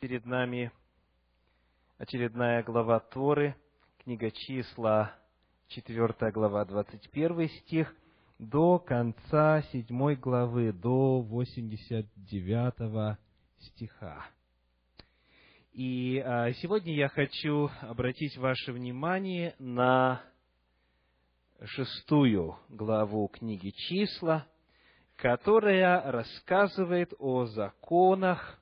Перед нами очередная глава Торы, книга Числа, 4 глава, 21 стих, до конца 7 главы, до 89 стиха. И сегодня я хочу обратить ваше внимание на 6 главу книги Числа, которая рассказывает о законах,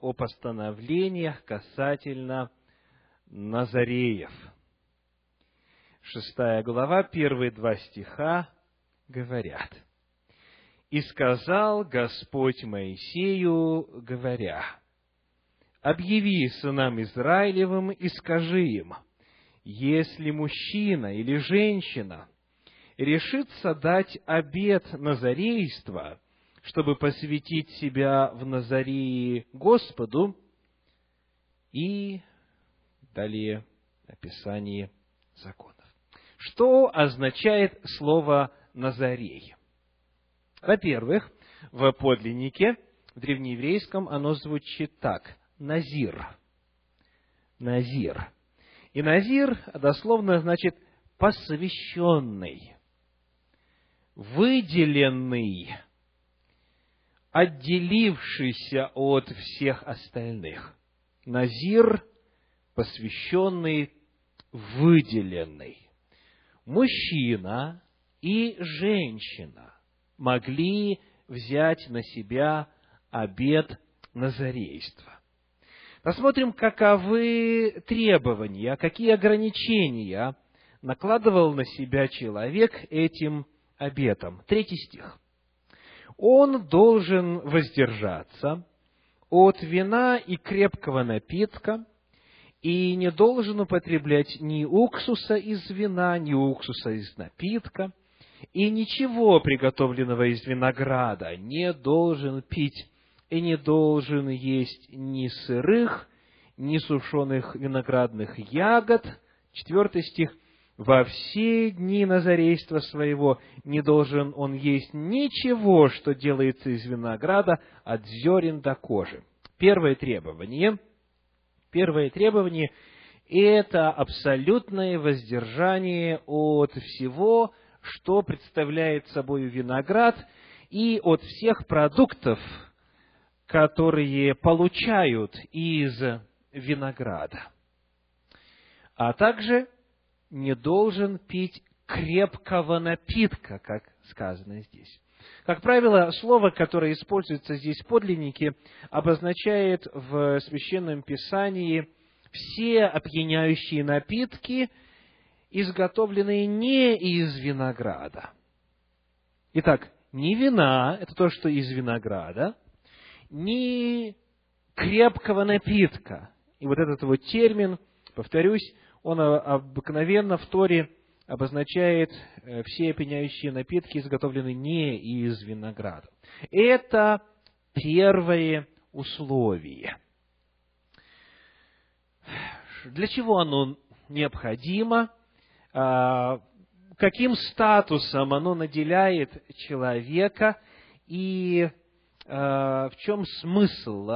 о постановлениях касательно назареев. 6 глава, первые 2 стиха говорят: «И сказал Господь Моисею, говоря: объяви сынам Израилевым и скажи им: если мужчина или женщина решится дать обет назарейства, чтобы посвятить себя в Назарии Господу», и далее описание законов. Что означает слово «назарей»? Во-первых, в подлиннике, в древнееврейском, оно звучит так: «назир». «Назир». И «назир» дословно значит «посвященный», «выделенный», «отделившийся от всех остальных». Назир – посвященный, выделенный. Мужчина и женщина могли взять на себя обет назарейства. Посмотрим, каковы требования, какие ограничения накладывал на себя человек этим обетом. 3 стих. Он должен воздержаться от вина и крепкого напитка и не должен употреблять ни уксуса из вина, ни уксуса из напитка, и ничего, приготовленного из винограда, не должен пить и не должен есть ни сырых, ни сушеных виноградных ягод. 4 стих. Во все дни назарейства своего не должен он есть ничего, что делается из винограда, от зерен до кожи. Первое требование – это абсолютное воздержание от всего, что представляет собой виноград, и от всех продуктов, которые получают из винограда. А также не должен пить крепкого напитка, как сказано здесь. Как правило, слово, которое используется здесь в подлиннике, обозначает в Священном Писании все опьяняющие напитки, изготовленные не из винограда. Итак, ни вина – это то, что из винограда, ни крепкого напитка. И вот этот вот термин, повторюсь, он обыкновенно в Торе обозначает все опьяняющие напитки, изготовленные не из винограда. Это первое условие. Для чего оно необходимо? Каким статусом оно наделяет человека? И в чем смысл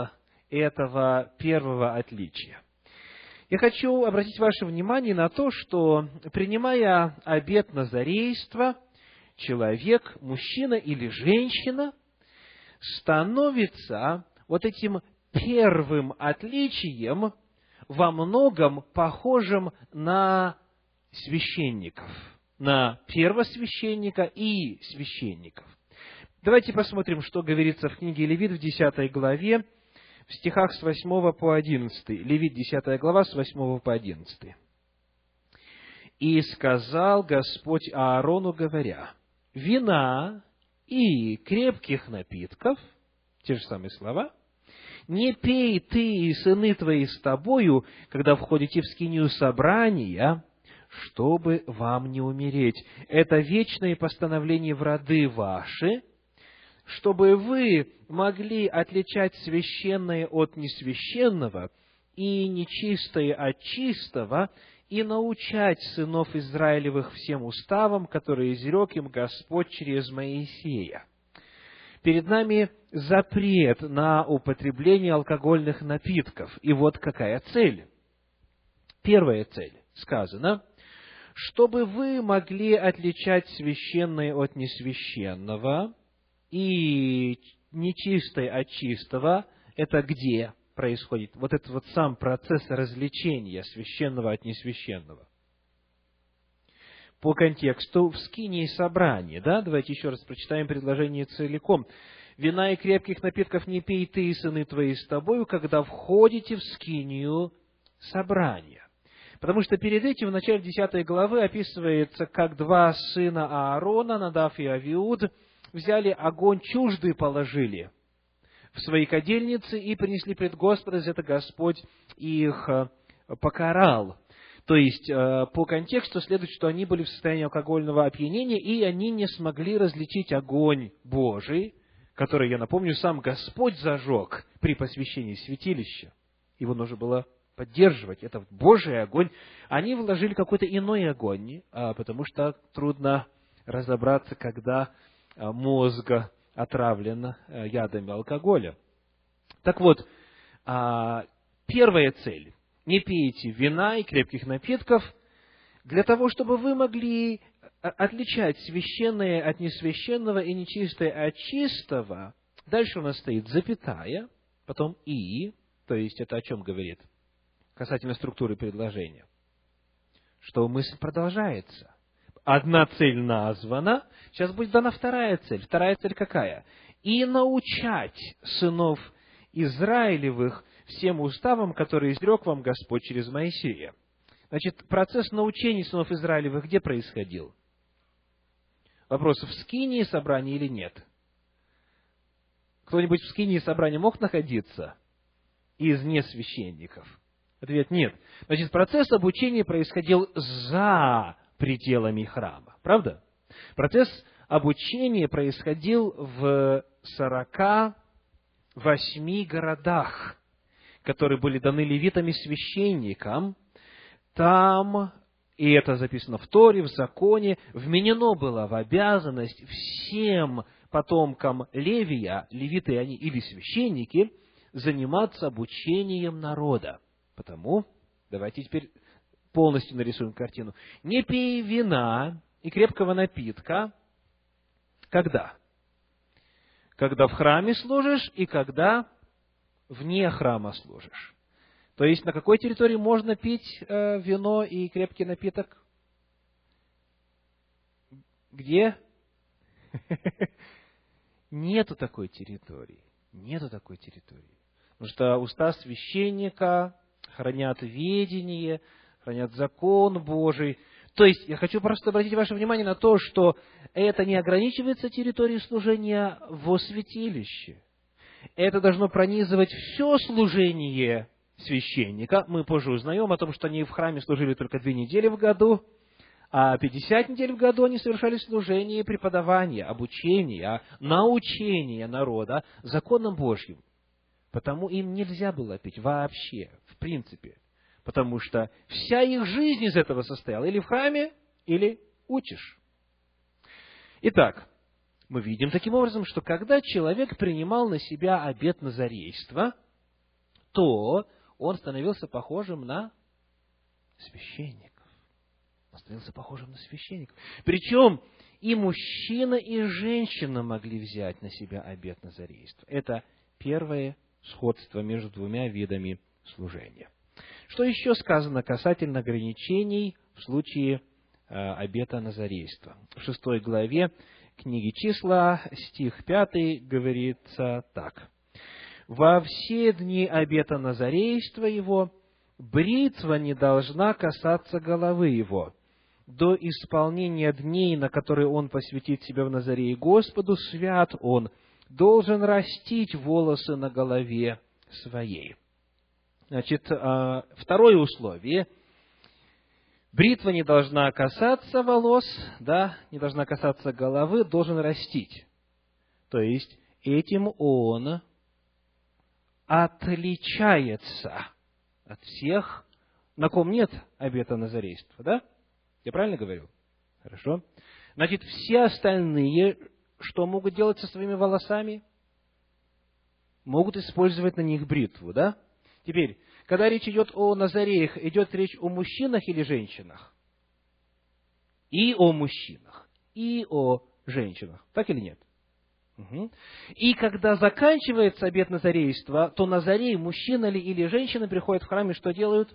этого первого отличия? Я хочу обратить ваше внимание на то, что, принимая обет назарейства, человек, мужчина или женщина, становится вот этим первым отличием во многом похожим на священников, на первосвященника и священников. Давайте посмотрим, что говорится в книге Левит в 10 главе, в стихах с 8 по 11. Левит, 10 глава, с 8 по 11. «И сказал Господь Аарону, говоря: вина и крепких напитков», те же самые слова, «не пей ты и сыны твои с тобою, когда входите в скинию собрания, чтобы вам не умереть. Это вечное постановление в роды ваши, чтобы вы могли отличать священное от несвященного и нечистое от чистого, и научать сынов Израилевых всем уставам, которые изрек им Господь через Моисея». Перед нами запрет на употребление алкогольных напитков. И вот какая цель. Первая цель. Сказано, чтобы вы могли отличать священное от несвященного и нечистое от чистого. Это где происходит? Вот этот вот сам процесс различения священного от несвященного. По контексту в скинии собрания, да? Давайте еще раз прочитаем предложение целиком. «Вина и крепких напитков не пей ты и сыны твои с тобою, когда входите в скинию собрания». Потому что перед этим, в начале 10 главы, описывается, как два сына Аарона, Надав и Авиуд, взяли огонь чуждый, положили в свои кадильницы и принесли пред Господа, за это Господь их покарал. То есть, по контексту следует, что они были в состоянии алкогольного опьянения, и они не смогли различить огонь Божий, который, я напомню, сам Господь зажег при посвящении святилища. Его нужно было поддерживать. Это Божий огонь. Они вложили какой-то иной огонь, потому что трудно разобраться, когда мозг отравлен ядами алкоголя. Так вот, первая цель. Не пейте вина и крепких напитков для того, чтобы вы могли отличать священное от несвященного и нечистое от чистого. Дальше у нас стоит запятая, потом и, то есть это о чем говорит касательно структуры предложения. Что мысль продолжается. Одна цель названа, сейчас будет дана вторая цель. Вторая цель какая? И научать сынов Израилевых всем уставам, которые изрек вам Господь через Моисея. Значит, процесс научения сынов Израилевых где происходил? Вопрос, в скинии собрания или нет? Кто-нибудь в скинии собрания мог находиться из несвященников? Ответ – нет. Значит, процесс обучения происходил за пределами храма. Правда? Процесс обучения происходил в 48 городах, которые были даны левитами священникам. Там, и это записано в Торе, в законе, вменено было в обязанность всем потомкам Левия, левиты они или священники, заниматься обучением народа. Потому, давайте теперь полностью нарисуем картину. Не пей вина и крепкого напитка. Когда? Когда в храме служишь и когда вне храма служишь. То есть, на какой территории можно пить вино и крепкий напиток? Где? Нету такой территории. Нету такой территории. Потому что уста священника хранят ведение, хранят закон Божий. То есть, я хочу просто обратить ваше внимание на то, что это не ограничивается территорией служения во святилище. Это должно пронизывать все служение священника. Мы позже узнаем о том, что они в храме служили только 2 недели в году, а 50 недель в году они совершали служение и преподавание, обучение, научение народа законом Божьим. Потому им нельзя было пить вообще, в принципе. Потому что вся их жизнь из этого состояла. Или в храме, или учишь. Итак, мы видим таким образом, что когда человек принимал на себя обет назарейства, то он становился похожим на священников. Он становился похожим на священников. Причем и мужчина, и женщина могли взять на себя обет назарейства. Это первое сходство между двумя видами служения. Что еще сказано касательно ограничений в случае обета назарейства? В 6 главе книги Числа, стих 5, говорится так. «Во все дни обета назарейства его бритва не должна касаться головы его. До исполнения дней, на которые он посвятит себя в Назарее Господу, свят он, должен растить волосы на голове своей». Значит, второе условие. Бритва не должна касаться волос, да, не должна касаться головы, должен растить. То есть, этим он отличается от всех, на ком нет обета назарейства, да? Я правильно говорю? Хорошо. Значит, все остальные что могут делать со своими волосами? Могут использовать на них бритву, да? Теперь, когда речь идет о назареях, идет речь о мужчинах или женщинах? И о мужчинах, и о женщинах. Так или нет? Угу. И когда заканчивается обет назарейства, то назарей, мужчина ли или женщина, приходят в храм и что делают?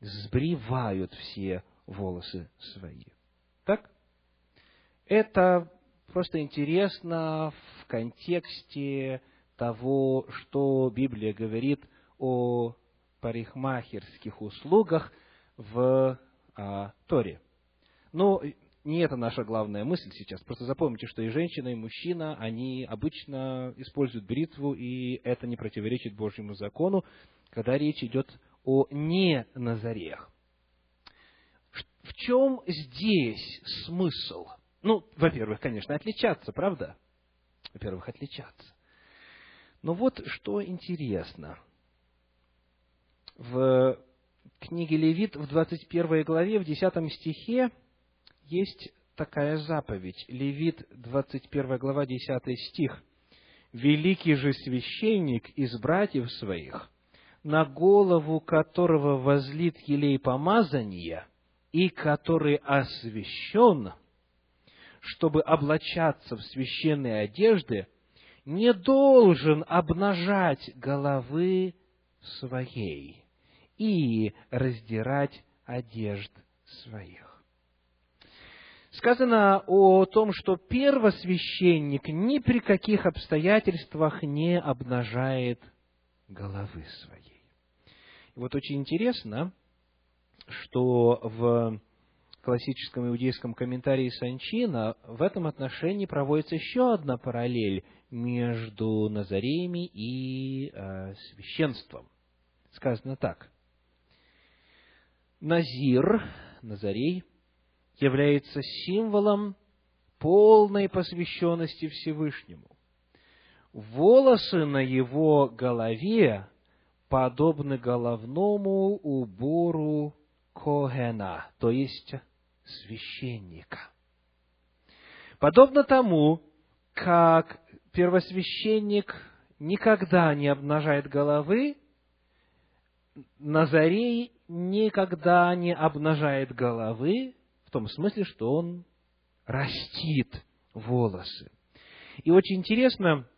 Сбривают все волосы свои. Так? Это просто интересно в контексте того, что Библия говорит о парикмахерских услугах в Торе. Но не это наша главная мысль сейчас. Просто запомните, что и женщина, и мужчина, они обычно используют бритву, и это не противоречит Божьему закону, когда речь идет о неназареях. В чем здесь смысл? Ну, во-первых, конечно, отличаться, правда? Во-первых, отличаться. Но вот что интересно. В книге Левит, в 21 главе, в 10 стихе, есть такая заповедь. Левит, 21 глава, 10 стих. «Великий же священник из братьев своих, на голову которого возлит елей помазания, и который освящен, чтобы облачаться в священные одежды, не должен обнажать головы своей и раздирать одежд своих». Сказано о том, что первосвященник ни при каких обстоятельствах не обнажает головы своей. И вот очень интересно, что в классическом иудейском комментарии Санчина в этом отношении проводится еще одна параллель между назареями и священством. Сказано так. Назир, назарей, является символом полной посвященности Всевышнему. Волосы на его голове подобны головному убору Коэна, то есть священника. Подобно тому, как первосвященник никогда не обнажает головы, назарей никогда не обнажает головы, в том смысле, что он растит волосы. И очень интересно,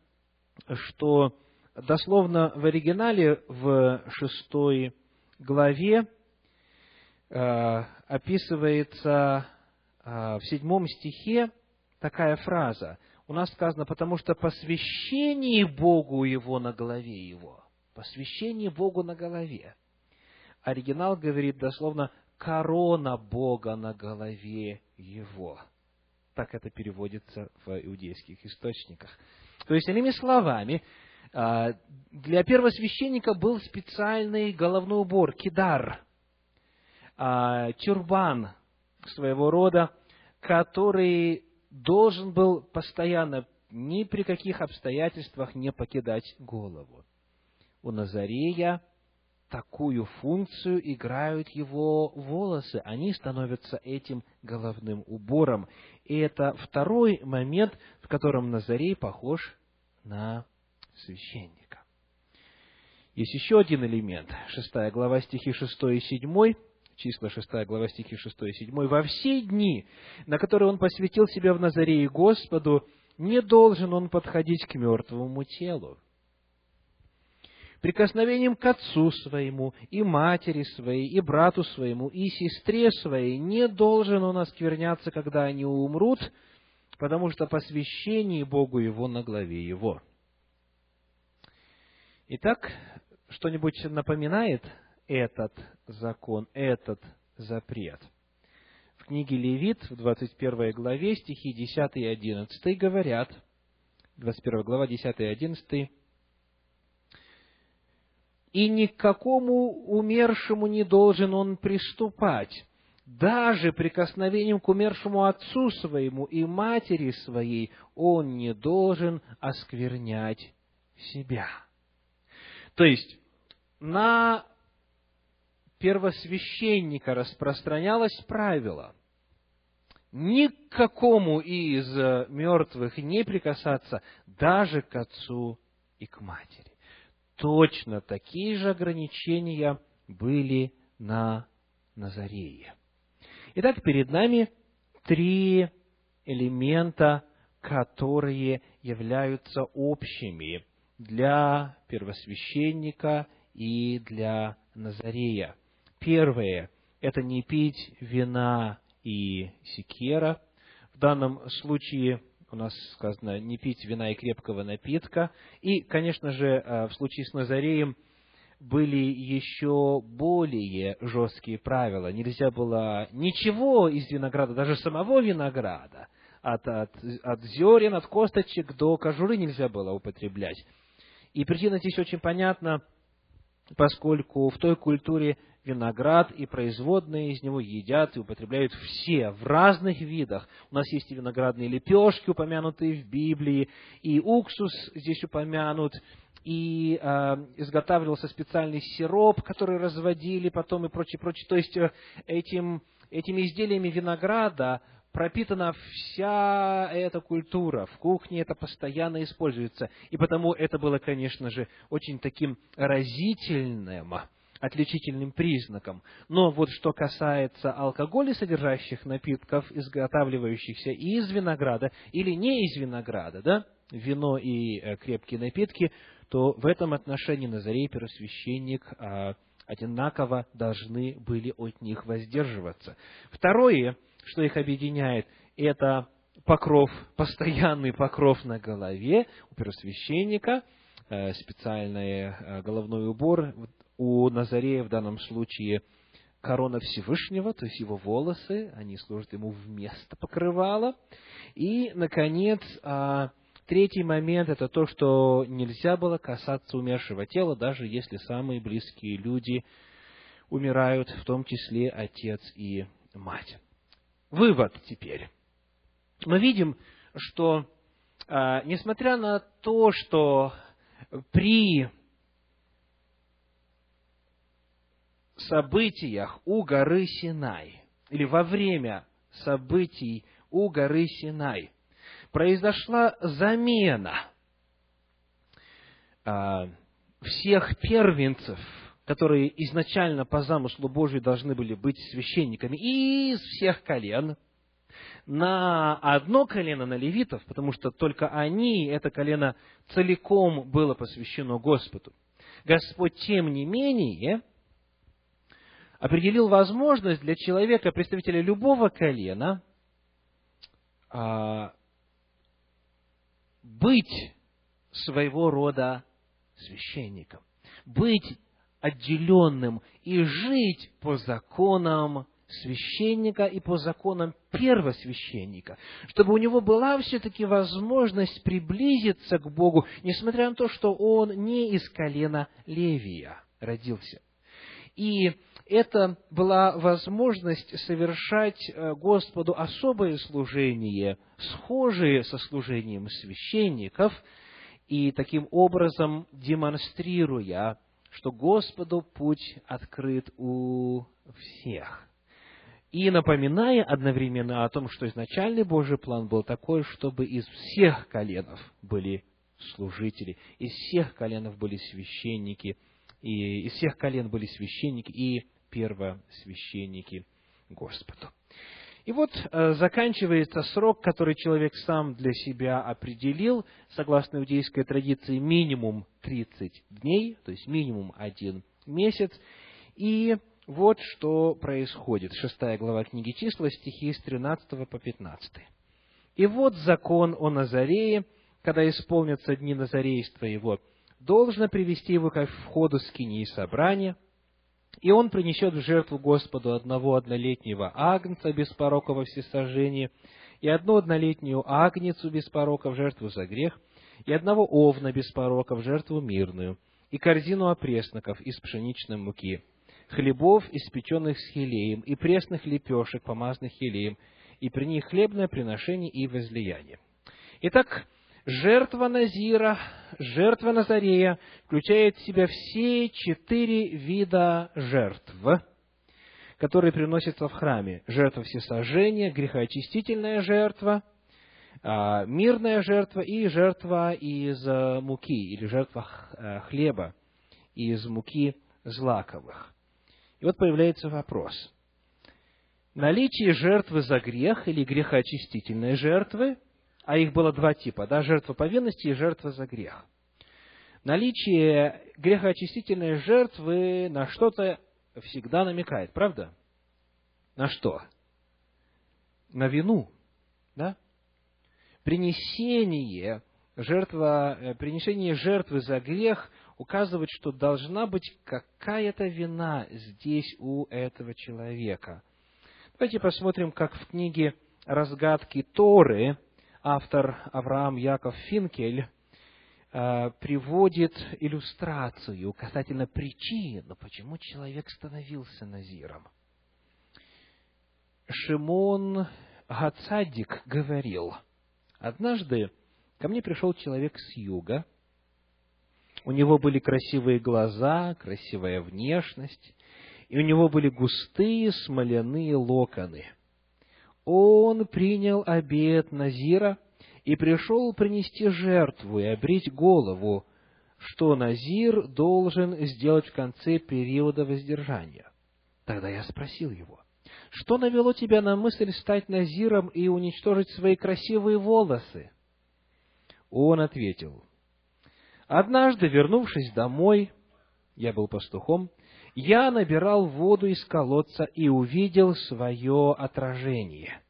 что дословно в оригинале в 6 главе описывается в 7 стихе такая фраза. У нас сказано, потому что посвящение Богу его на голове его. Посвящение Богу на голове. Оригинал говорит дословно, корона Бога на голове его. Так это переводится в иудейских источниках. То есть, иными словами, для первосвященника был специальный головной убор, кидар, тюрбан своего рода, который должен был постоянно, ни при каких обстоятельствах не покидать голову. У назарея такую функцию играют его волосы. Они становятся этим головным убором. И это второй момент, в котором назарей похож на священника. Есть еще один элемент. 6 глава, стихи 6 и 7. Числа 6 глава, стихи 6 и 7. «Во все дни, на которые он посвятил себя в Назарее Господу, не должен он подходить к мертвому телу. Прикосновением к отцу своему, и матери своей, и брату своему, и сестре своей не должен он оскверняться, когда они умрут, потому что посвящение Богу его на главе его». Итак, что-нибудь напоминает этот закон, этот запрет? В книге Левит, в 21 главе, стихи 10 и 11 говорят, 21 глава, 10 и 11, «И ни к какому умершему не должен он приступать, даже прикосновением к умершему отцу своему и матери своей он не должен осквернять себя». То есть, на первосвященника распространялось правило. ни к какому из мертвых не прикасаться, даже к отцу и к матери. Точно такие же ограничения были на Назарее. Итак, перед нами три элемента, которые являются общими для первосвященника и для Назарея. Первое – это не пить вина и секера. В данном случае у нас сказано не пить вина и крепкого напитка. И, конечно же, в случае с Назареем были еще более жесткие правила. Нельзя было ничего из винограда, даже самого винограда, от зерен, от косточек до кожуры нельзя было употреблять. И причина здесь очень понятна, поскольку в той культуре виноград и производные из него едят и употребляют все в разных видах. У нас есть и виноградные лепешки, упомянутые в Библии, и уксус здесь упомянут, и изготавливался специальный сироп, который разводили потом и прочее, прочее. То есть этими изделиями винограда пропитана вся эта культура, в кухне это постоянно используется. И потому это было, конечно же, очень таким разительным, отличительным признаком. Но вот что касается алкоголя, содержащих напитков, изготавливающихся из винограда или не из винограда, да, вино и крепкие напитки, то в этом отношении Назарей и первосвященник одинаково должны были от них воздерживаться. Второе, что их объединяет, это покров, постоянный покров на голове у первосвященника, специальный головной убор, у Назарея в данном случае корона Всевышнего, то есть его волосы, они служат ему вместо покрывала. И, наконец, третий момент – это то, что нельзя было касаться умершего тела, даже если самые близкие люди умирают, в том числе отец и мать. Вывод теперь. Мы видим, что, несмотря на то, что при событиях у горы Синай, или во время событий у горы Синай, произошла замена всех первенцев, которые изначально по замыслу Божию должны были быть священниками из всех колен, на одно колено, на левитов, потому что только они, это колено целиком было посвящено Господу. Господь, тем не менее, определил возможность для человека, представителя любого колена, быть своего рода священником, быть отделенным и жить по законам священника и по законам первосвященника, чтобы у него была все-таки возможность приблизиться к Богу, несмотря на то, что он не из колена Левия родился. И это была возможность совершать Господу особое служение, схожее со служением священников, и таким образом демонстрируя, что Господу путь открыт у всех. И напоминая одновременно о том, что изначальный Божий план был такой, чтобы из всех коленов были служители, из всех коленов были священники, и из всех колен были священники и первосвященники Господу. И вот заканчивается срок, который человек сам для себя определил, согласно иудейской традиции, минимум 30 дней, то есть минимум 1 месяц. И вот что происходит. 6 глава книги Числа, стихи с 13 по 15. «И вот закон о Назарее, когда исполнятся дни назарейства его, должно привести его ко входу скинии собрания, и он принесет в жертву Господу 1 однолетнего агнца без порока во всесожжении, и 1 однолетнюю агнецу без порока в жертву за грех, и 1 овна без порока в жертву мирную, и корзину опресноков из пшеничной муки, хлебов, испеченных с елеем, и пресных лепешек, помазанных елеем, и при них хлебное приношение и возлияние». Итак, жертва Назира, жертва Назарея включает в себя все 4 вида жертв, которые приносятся в храме. Жертва всесожжения, грехоочистительная жертва, мирная жертва и жертва из муки, или жертва хлеба из муки злаковых. И вот появляется вопрос. Наличие жертвы за грех или грехоочистительной жертвы, а их было два типа, да, жертва повинности и жертва за грех. Наличие грехоочистительной жертвы на что-то всегда намекает, правда? На что? На вину, да? Принесение жертвы за грех указывает, что должна быть какая-то вина здесь у этого человека. Давайте посмотрим, как в книге «Разгадки Торы» автор Авраам Яков Финкель приводит иллюстрацию касательно причин, почему человек становился назиром. Шимон Гацадик говорил: однажды ко мне пришел человек с юга. У него были красивые глаза, красивая внешность, и у него были густые смоляные локоны. Он принял обет назира и пришел принести жертву и обрить голову, что назир должен сделать в конце периода воздержания. Тогда я спросил его: что навело тебя на мысль стать назиром и уничтожить свои красивые волосы? Он ответил: однажды, вернувшись домой, я был пастухом, я набирал воду из колодца и увидел свое отражение.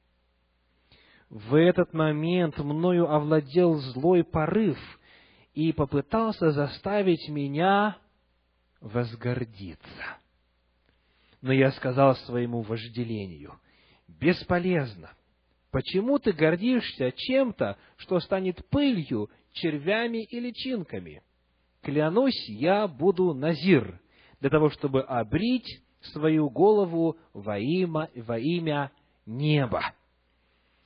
В этот момент мною овладел злой порыв и попытался заставить меня возгордиться. Но я сказал своему вожделению: бесполезно. Почему ты гордишься чем-то, что станет пылью, червями и личинками? Клянусь, я буду назир, для того, чтобы обрить свою голову во имя неба.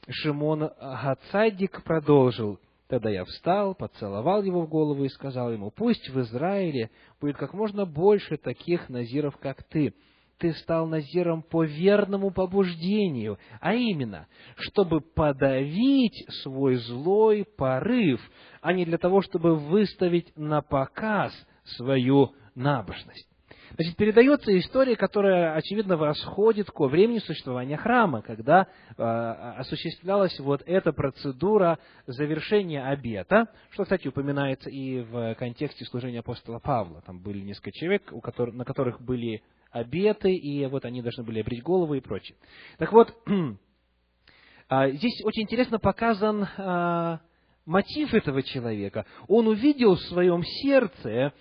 Шимон Гацадик продолжил: тогда я встал, поцеловал его в голову и сказал ему: пусть в Израиле будет как можно больше таких назиров, как ты. Ты стал назиром по верному побуждению, а именно, чтобы подавить свой злой порыв, а не для того, чтобы выставить на показ свою набожность. Значит, передается история, которая, очевидно, восходит ко времени существования храма, когда осуществлялась вот эта процедура завершения обета, что, кстати, упоминается и в контексте служения апостола Павла. Там были несколько человек, на которых были обеты, и вот они должны были обрить голову и прочее. Так вот, здесь очень интересно показан мотив этого человека. Он увидел в своем сердце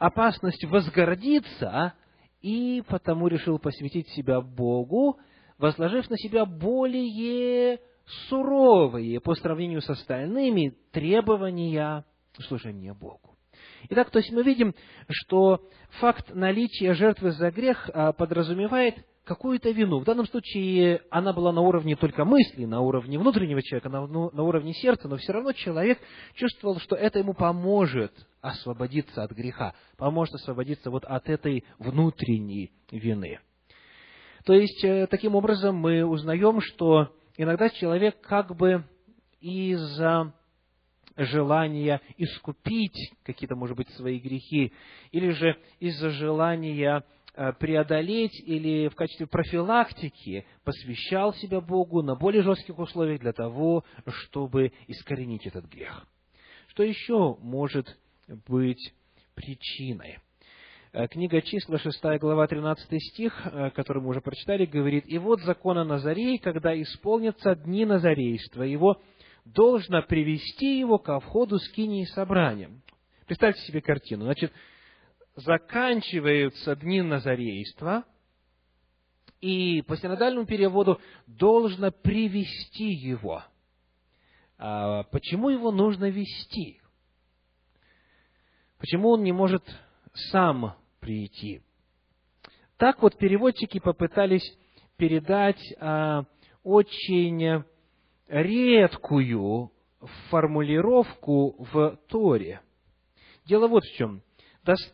опасность возгордиться, и потому решил посвятить себя Богу, возложив на себя более суровые по сравнению с остальными требования служения Богу. Итак, то есть мы видим, что факт наличия жертвы за грех подразумевает какую-то вину. В данном случае она была на уровне только мысли, на уровне внутреннего человека, на уровне сердца, но все равно человек чувствовал, что это ему поможет освободиться от греха, поможет освободиться вот от этой внутренней вины. То есть, таким образом, мы узнаем, что иногда человек как бы из-за желания искупить какие-то, может быть, свои грехи, или же из-за желания преодолеть или в качестве профилактики посвящал себя Богу на более жестких условиях для того, чтобы искоренить этот грех. Что еще может быть причиной? Книга Числа, 6 глава, 13 стих, который мы уже прочитали, говорит: «И вот закон о Назарее, когда исполнятся дни Назарейства его, должно привести его ко входу скинии собрания». Представьте себе картину. Значит, заканчиваются дни Назарейства, и по синодальному переводу «должно привести его». А почему его нужно вести? Почему он не может сам прийти? Так вот переводчики попытались передать очень редкую формулировку в Торе. Дело вот в чем.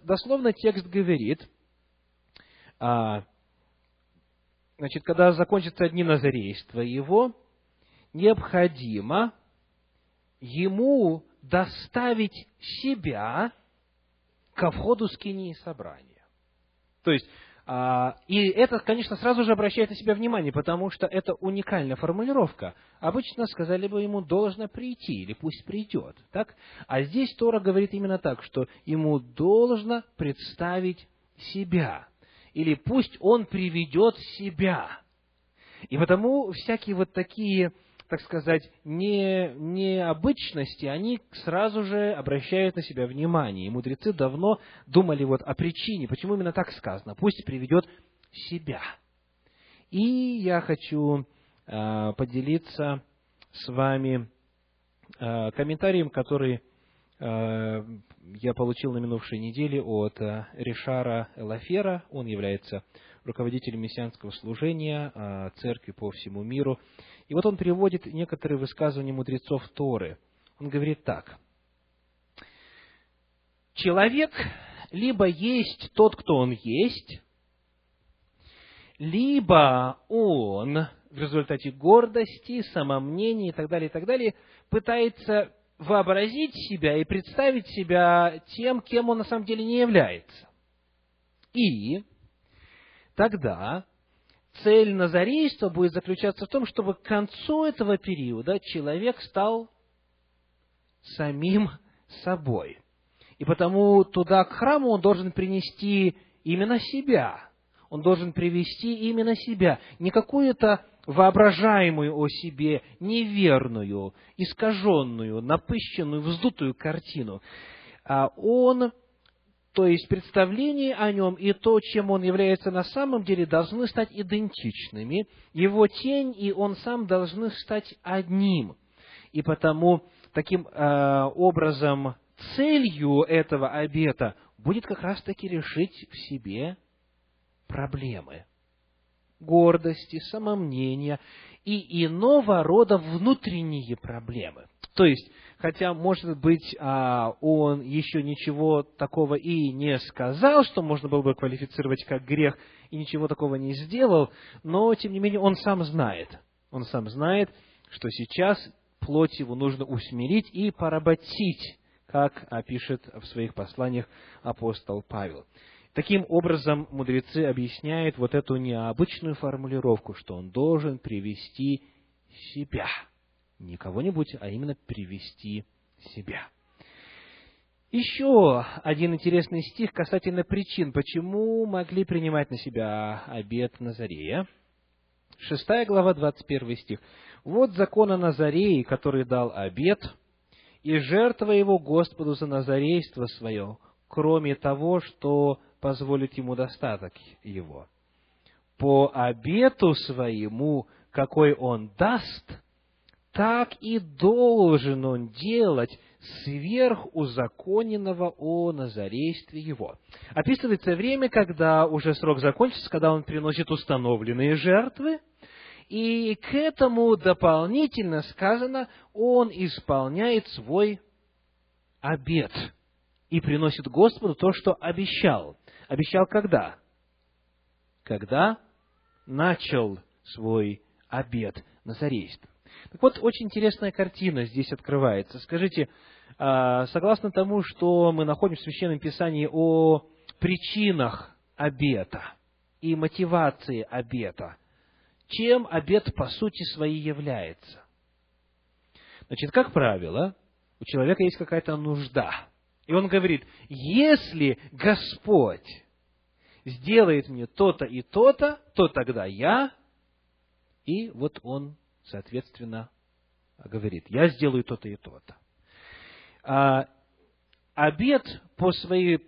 Дословно текст говорит: Значит, когда закончатся дни назарейства его, необходимо ему доставить себя ко входу скинии собрания. То есть, и это, конечно, сразу же обращает на себя внимание, потому что это уникальная формулировка. Обычно сказали бы ему должно прийти или пусть придет. Так? А здесь Тора говорит именно так, что ему должно представить себя. Или пусть он приведет себя. И потому всякие вот такие, так сказать, необычности, они сразу же обращают на себя внимание. И мудрецы давно думали вот о причине, почему именно так сказано. Пусть приведет себя. И я хочу поделиться с вами комментарием, который я получил на минувшей неделе от Ришара Лафера. Он является руководителем мессианского служения церкви по всему миру. И вот он приводит некоторые высказывания мудрецов Торы. Он говорит так. Человек либо есть тот, кто он есть, либо он в результате гордости, самомнения и так далее, пытается вообразить себя и представить себя тем, кем он на самом деле не является. И тогда цель назарейства будет заключаться в том, чтобы к концу этого периода человек стал самим собой. И потому туда, к храму, он должен принести именно себя. Он должен привести именно себя. Не какую-то воображаемую о себе неверную, искаженную, напыщенную, вздутую картину. Он, то есть представление о нем и то, чем он является на самом деле, должны стать идентичными. Его тень и он сам должны стать одним. И потому таким образом целью этого обета будет как раз-таки решить в себе проблемы гордости, самомнения и иного рода внутренние проблемы. То есть, хотя, может быть, он еще ничего такого и не сказал, что можно было бы квалифицировать как грех, и ничего такого не сделал, но, тем не менее, он сам знает, что сейчас плоть его нужно усмирить и поработить, как пишет в своих посланиях апостол Павел. Таким образом, мудрецы объясняют вот эту необычную формулировку, что он должен привести себя. Не кого-нибудь, а именно привести себя. Еще один интересный стих касательно причин, почему могли принимать на себя обет Назарея. 6 глава, 21 стих. «Вот закон о Назарее, который дал обет, и жертва его Господу за назарейство свое, кроме того, что позволит ему достаток его. По обету своему, какой он даст, так и должен он делать сверхузаконенного о назарействе его». Описывается время, когда уже срок закончится, когда он приносит установленные жертвы, и к этому дополнительно сказано, он исполняет свой обет и приносит Господу то, что обещал. Обещал когда? Когда начал свой обет назарейства. Так вот, очень интересная картина здесь открывается. Скажите, согласно тому, что мы находим в Священном Писании о причинах обета и мотивации обета, чем обет по сути своей является? Значит, как правило, у человека есть какая-то нужда. И он говорит, если Господь сделает мне то-то и то-то, то тогда я... И вот он, соответственно, говорит, я сделаю то-то и то-то. Обет по своей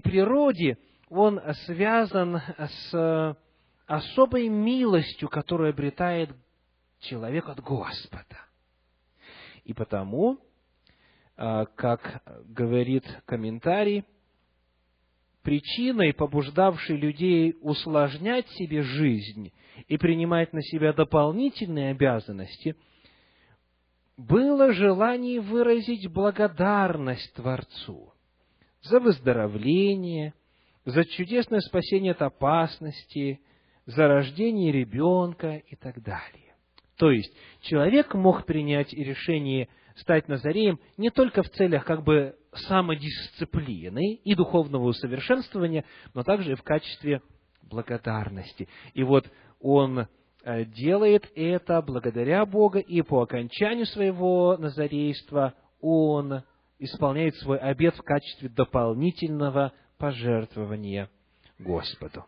природе, он связан с особой милостью, которую обретает человек от Господа. И потому... как говорит комментарий, причиной, побуждавшей людей усложнять себе жизнь и принимать на себя дополнительные обязанности, было желание выразить благодарность Творцу за выздоровление, за чудесное спасение от опасности, за рождение ребенка и так далее. То есть, человек мог принять решение стать Назареем не только в целях как бы самодисциплины и духовного усовершенствования, но также и в качестве благодарности. И вот он делает это благодаря Богу, и по окончанию своего назарейства он исполняет свой обет в качестве дополнительного пожертвования Господу.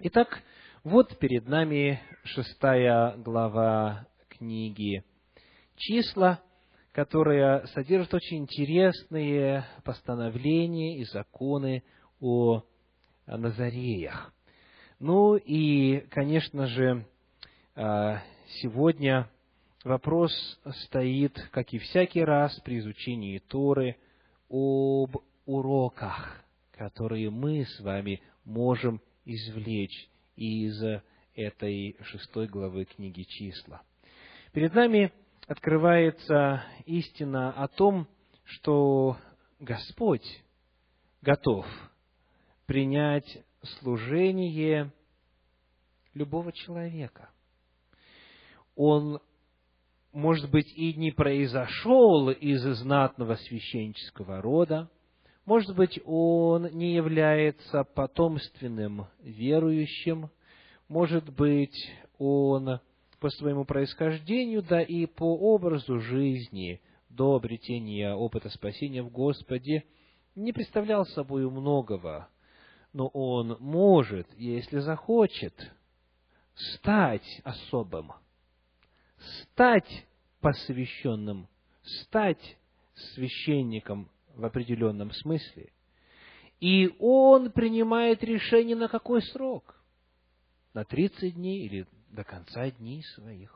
Итак, вот перед нами 6 глава книги «Числа», которая содержит очень интересные постановления и законы о Назареях. Ну и, конечно же, сегодня вопрос стоит, как и всякий раз при изучении Торы, об уроках, которые мы с вами можем извлечь из этой 6 главы книги «Числа». Перед нами открывается истина о том, что Господь готов принять служение любого человека. Он, может быть, и не произошел из знатного священнического рода, может быть, он не является потомственным верующим, может быть, он по своему происхождению, да и по образу жизни до обретения опыта спасения в Господе не представлял собой многого, но он может, если захочет, стать особым, стать посвященным, стать священником в определенном смысле. И он принимает решение на какой срок? На 30 дней или до конца дней своих.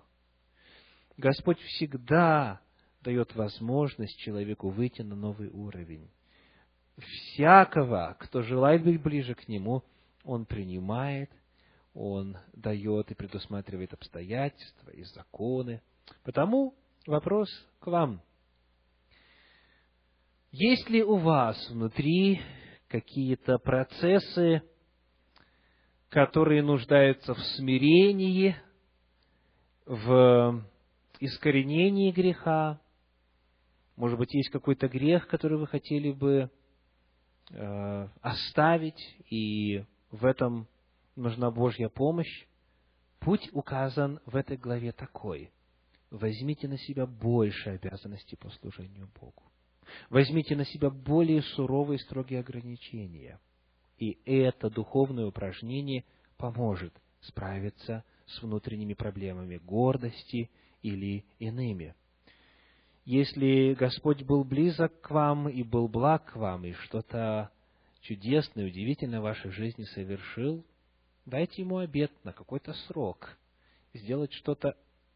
Господь всегда дает возможность человеку выйти на новый уровень. Всякого, кто желает быть ближе к Нему, Он принимает, Он дает и предусматривает обстоятельства и законы. Потому вопрос к вам. Есть ли у вас внутри какие-то процессы, которые нуждаются в смирении, в искоренении греха? Может быть, есть какой-то грех, который вы хотели бы оставить, и в этом нужна Божья помощь? Путь указан в этой главе такой. Возьмите на себя больше обязанностей по служению Богу. Возьмите на себя более суровые и строгие ограничения. И это духовное упражнение поможет справиться с внутренними проблемами гордости или иными. Если Господь был близок к вам и был благ к вам, и что-то чудесное, удивительное в вашей жизни совершил, дайте Ему обет на какой-то срок сделать что-то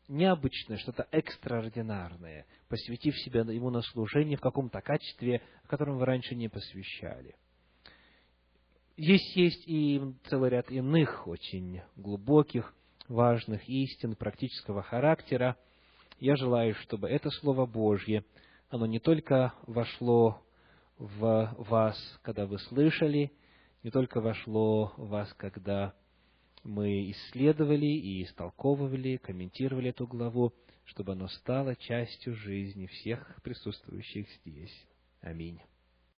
необычное, что-то экстраординарное, посвятив себя Ему на служение в каком-то качестве, в котором вы раньше не посвящали. Здесь есть и целый ряд иных, очень глубоких, важных истин практического характера. Я желаю, чтобы это Слово Божье, оно не только вошло в вас, когда вы слышали, не только вошло в вас, когда мы исследовали и истолковывали, комментировали эту главу, чтобы оно стало частью жизни всех присутствующих здесь. Аминь.